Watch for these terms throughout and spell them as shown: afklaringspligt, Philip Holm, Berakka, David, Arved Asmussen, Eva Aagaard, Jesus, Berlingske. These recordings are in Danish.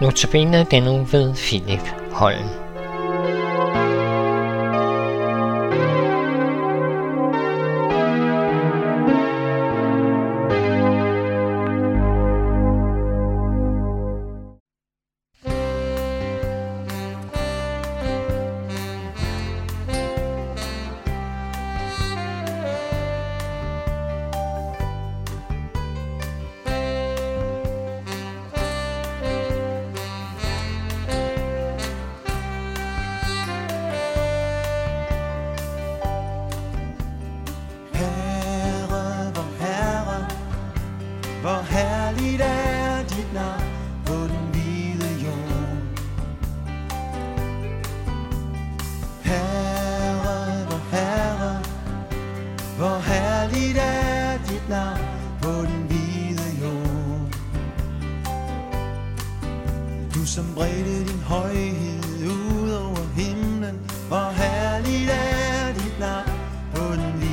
Notabene den uge ved Philip Holm. Hvor herligt er dit navn på den hvide jord. Herre, hvor herligt er dit navn på den hvide jord. Du som bredte din højhed ud over himlen, hvor herligt er dit navn på den hvide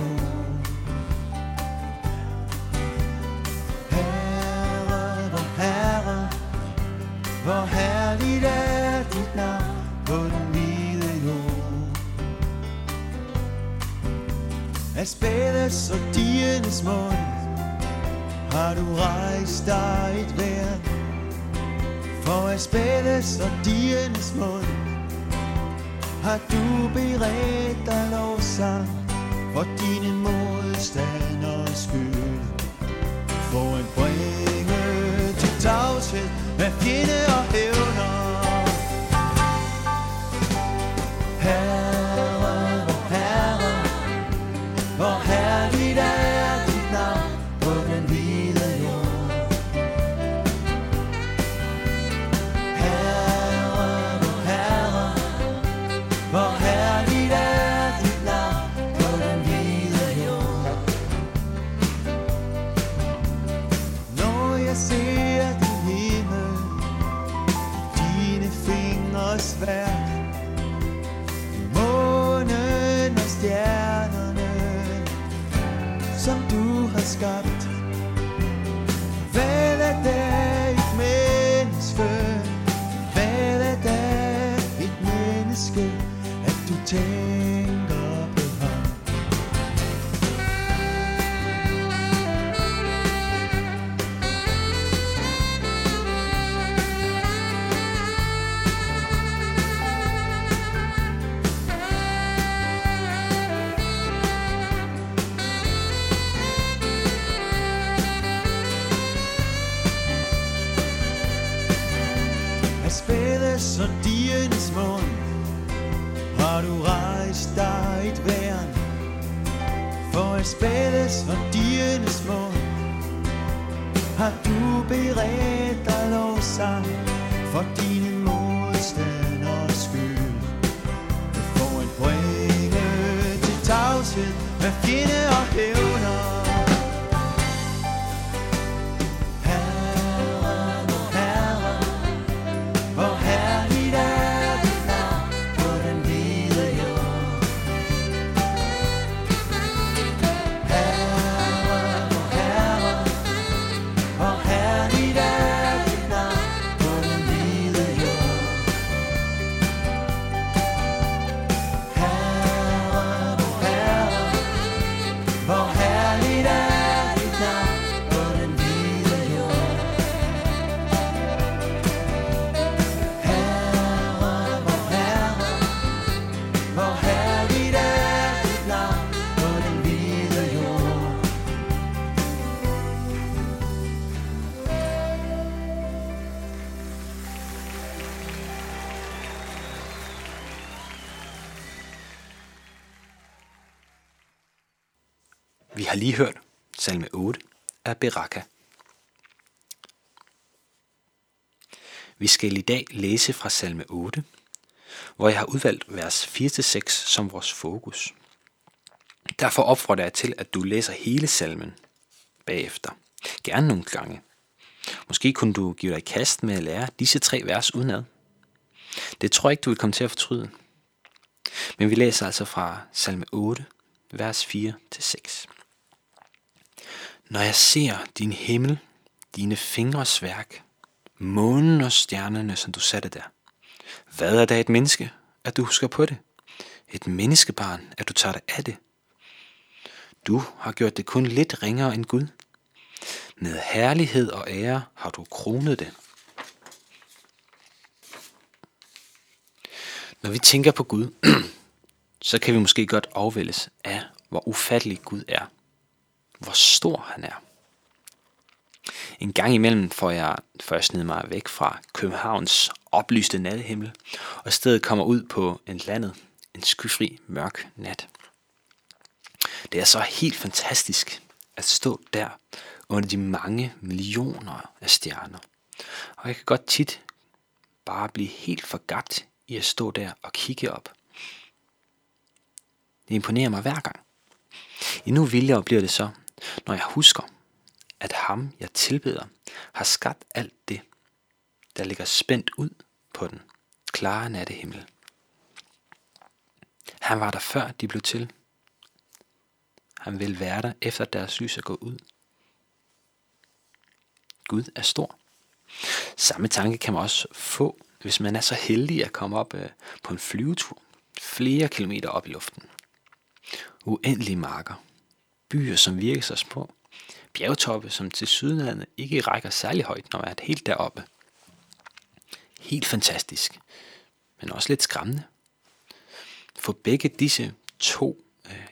jord. Hvor herligt er dit navn på den hvide jord. Af spædets og diernes mund har du rejst dig et værn. For af spædets og diernes mund har du beredt dig lovsang for dine modstanders skyld. For at bringe til tavshed med fjende og hævner. Herre, hvor herligt er dit navn på den hvide jord. Herre, hvor herligt er dit navn på den hvide jord. Når jeg ser din himmel, fingres værk, månen og stjernerne, som du har skabt. Hvad er der et menneske? Hvad er der et menneske, at du tænker på ham? Så diernes mund har du rejst dig et værn. For at spædes og diernes mund har du beredt dig lovsang for dine modstanders skyld. For at bringe til tavshed med fjende og hævner. Vi har lige hørt salme 8 af Berakka. Vi skal i dag læse fra salme 8, hvor jeg har udvalgt vers 4-6 som vores fokus. Derfor opfordrer jeg til, at du læser hele salmen bagefter. Gerne nogle gange. Måske kunne du give dig i kast med at lære disse tre vers udenad. Det tror jeg ikke, du vil komme til at fortryde. Men vi læser altså fra salme 8, vers 4-6. Når jeg ser din himmel, dine fingres værk, månen og stjernerne, som du satte der. Hvad er da et menneske, at du husker på det? Et menneskebarn, at du tager dig af det. Du har gjort det kun lidt ringere end Gud. Med herlighed og ære har du kronet det. Når vi tænker på Gud, så kan vi måske godt overvældes af, hvor ufattelig Gud er. Hvor stor han er. En gang imellem får jeg sned mig væk fra Københavns oplyste nattehimmel, og stedet kommer ud på en landet, en skyfri, mørk nat. Det er så helt fantastisk at stå der under de mange millioner af stjerner. Og jeg kan godt tit bare blive helt forgabt i at stå der og kigge op. Det imponerer mig hver gang. Endnu vildere bliver det så, når jeg husker, at ham, jeg tilbeder, har skabt alt det, der ligger spændt ud på den klare nattehimmel. Han var der før de blev til. Han vil være der efter deres lys er gået ud. Gud er stor. Samme tanke kan man også få, hvis man er så heldig at komme op på en flyvetur flere kilometer op i luften. Uendelige marker, byer som virker så små, bjergtoppe som tilsyneladende ikke rækker særlig højt, når man er helt deroppe. Helt fantastisk, men også lidt skræmmende. For begge disse to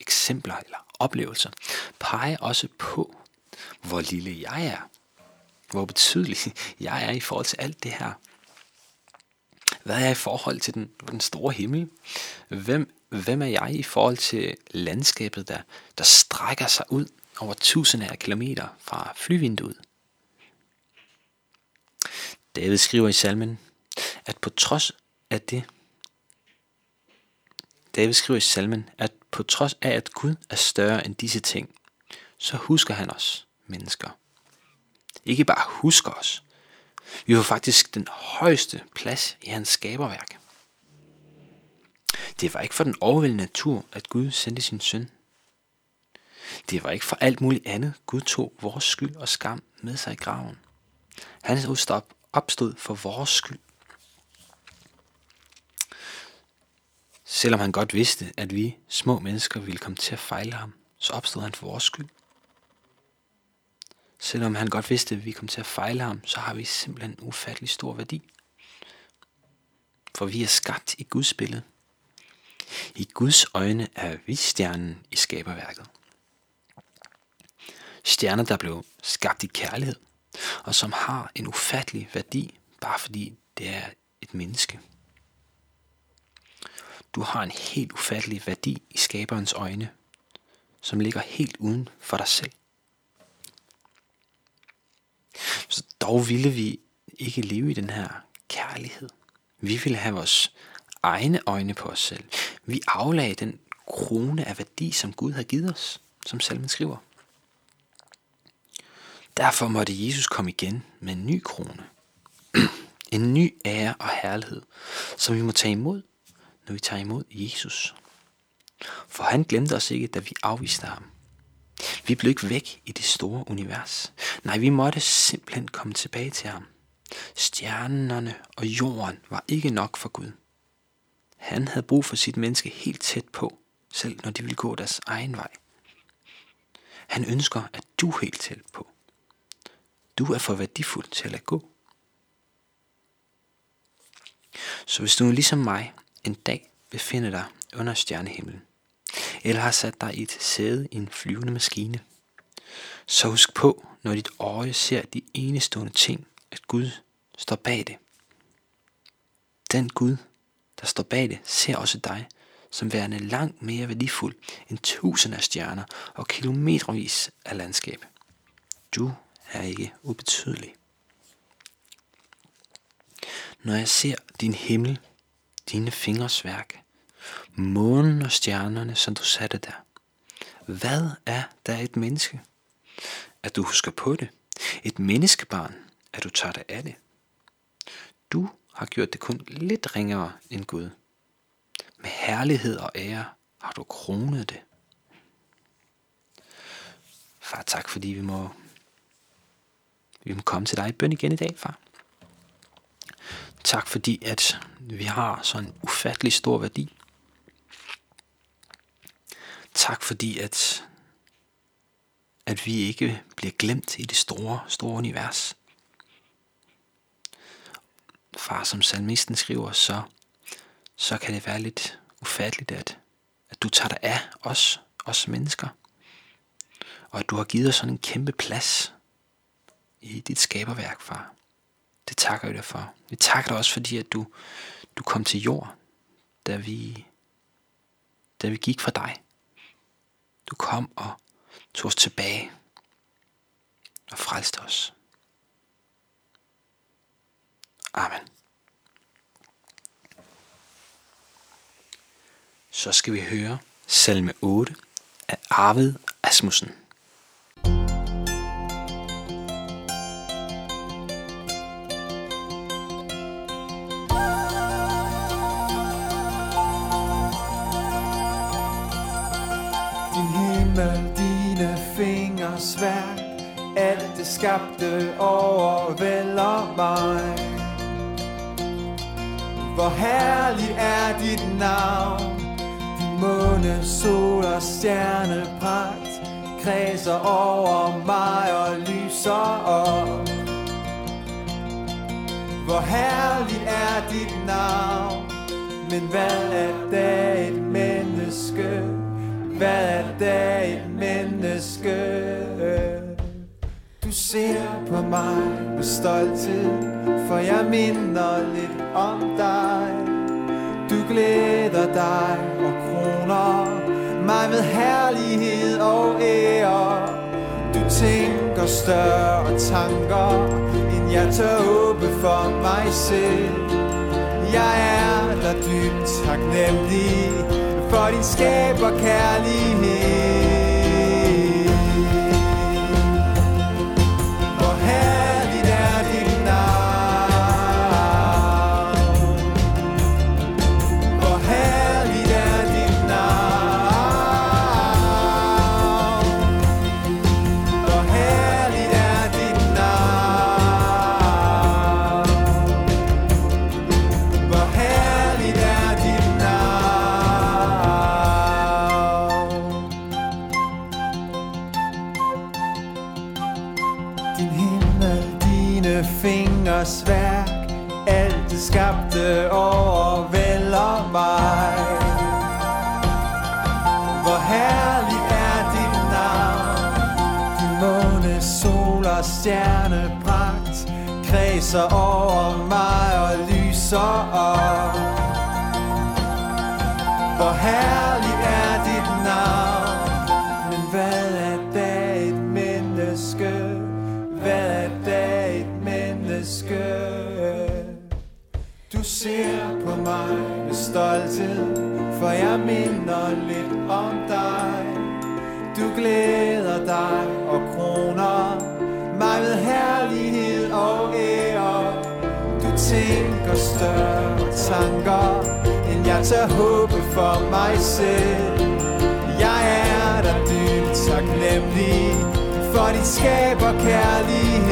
eksempler eller oplevelser peger også på, hvor lille jeg er. Hvor betydelig jeg er i forhold til alt det her. Hvad er jeg i forhold til den store himmel? Hvem er jeg i forhold til landskabet, der strækker sig ud over tusinder af kilometer fra flyvinduet? David skriver i salmen, at på trods af, at Gud er større end disse ting, så husker han os mennesker. Ikke bare husker os. Vi har faktisk den højeste plads i hans skaberværk. Det var ikke for den overvældende natur, at Gud sendte sin søn. Det var ikke for alt muligt andet, Gud tog vores skyld og skam med sig i graven. Hans udstop opstod for vores skyld. Selvom han godt vidste, at vi små mennesker ville komme til at fejle ham, så opstod han for vores skyld. Selvom han godt vidste, at vi kom til at fejle ham, så har vi simpelthen en ufattelig stor værdi. For vi er skabt i Guds billede. I Guds øjne er vi stjernen i skaberværket. Stjerner, der blev skabt i kærlighed, og som har en ufattelig værdi, bare fordi det er et menneske. Du har en helt ufattelig værdi i skaberens øjne, som ligger helt uden for dig selv. Så dog ville vi ikke leve i den her kærlighed. Vi ville have vores egne øjne på os selv. Vi aflagde den krone af værdi, som Gud har givet os, som salmen skriver. Derfor måtte Jesus komme igen med en ny krone. En ny ære og herlighed, som vi må tage imod, når vi tager imod Jesus. For han glemte os ikke, da vi afviste ham. Vi blev ikke væk i det store univers. Nej, vi måtte simpelthen komme tilbage til ham. Stjernerne og jorden var ikke nok for Gud. Han havde brug for sit menneske helt tæt på, selv når de ville gå deres egen vej. Han ønsker, at du er helt tæt på. Du er for værdifuld til at lade gå. Så hvis du ligesom mig en dag befinder dig under stjernehimlen, eller har sat dig i et sæde i en flyvende maskine, så husk på, når dit øje ser de enestående ting, at Gud står bag det. Den Gud, der står bag det, ser også dig som værende langt mere værdifuld end tusinder af stjerner og kilometervis af landskab. Du er ikke ubetydelig. Når jeg ser din himmel, dine fingres værk, månen og stjernerne, som du satte der, hvad er der et menneske, at du husker på det? Et menneskebarn, at du tager dig af det? Du har gjort det kun lidt ringere end Gud. Med herlighed og ære har du kronet det. Far, tak fordi vi må komme til dig i bøn igen i dag, far. Tak fordi, at vi har sådan en ufattelig stor værdi. Tak fordi, at vi ikke bliver glemt i det store, store univers. Far, som salmisten skriver, så kan det være lidt ufatteligt, at du tager dig af os mennesker. Og at du har givet os sådan en kæmpe plads i dit skaberværk, far. Det takker vi dig for. Vi takker dig også, fordi at du kom til jord, da vi gik fra dig. Du kom og tog os tilbage og frelste os. Amen. Så skal vi høre salme 8 af Arved Asmussen. Din himmel, dine fingers værk, alt det skabte overvælder mig. Hvor herlig er dit navn, din måne, sol og stjernepragt kredser over mig og lyser op. Hvor herlig er dit navn, men hvad er da et menneske? Hvad er da et menneske? Du ser på mig med stolthed, for jeg minder lidt om dig. Du glæder dig og kroner mig med herlighed og ære. Du tænker større tanker, end jeg tør åbne for mig selv. Jeg er der dybt taknemmelig for din skaberkærlighed. Fingers værk, alt det skabte overvælder mig. Hvor herlig er dit navn, din måne, sol og stjernepragt kredser over mig og lyser op. Hvor herlig er dit navn, men hvad er da et menneske? Hvad er da? Du ser på mig med stolthed, for jeg minder lidt om dig. Du glæder dig og kroner mig med herlighed og ære. Du tænker større tanker, end jeg tør håbe for mig selv. Jeg er der dybt taknemmelig for din skaberkærlighed.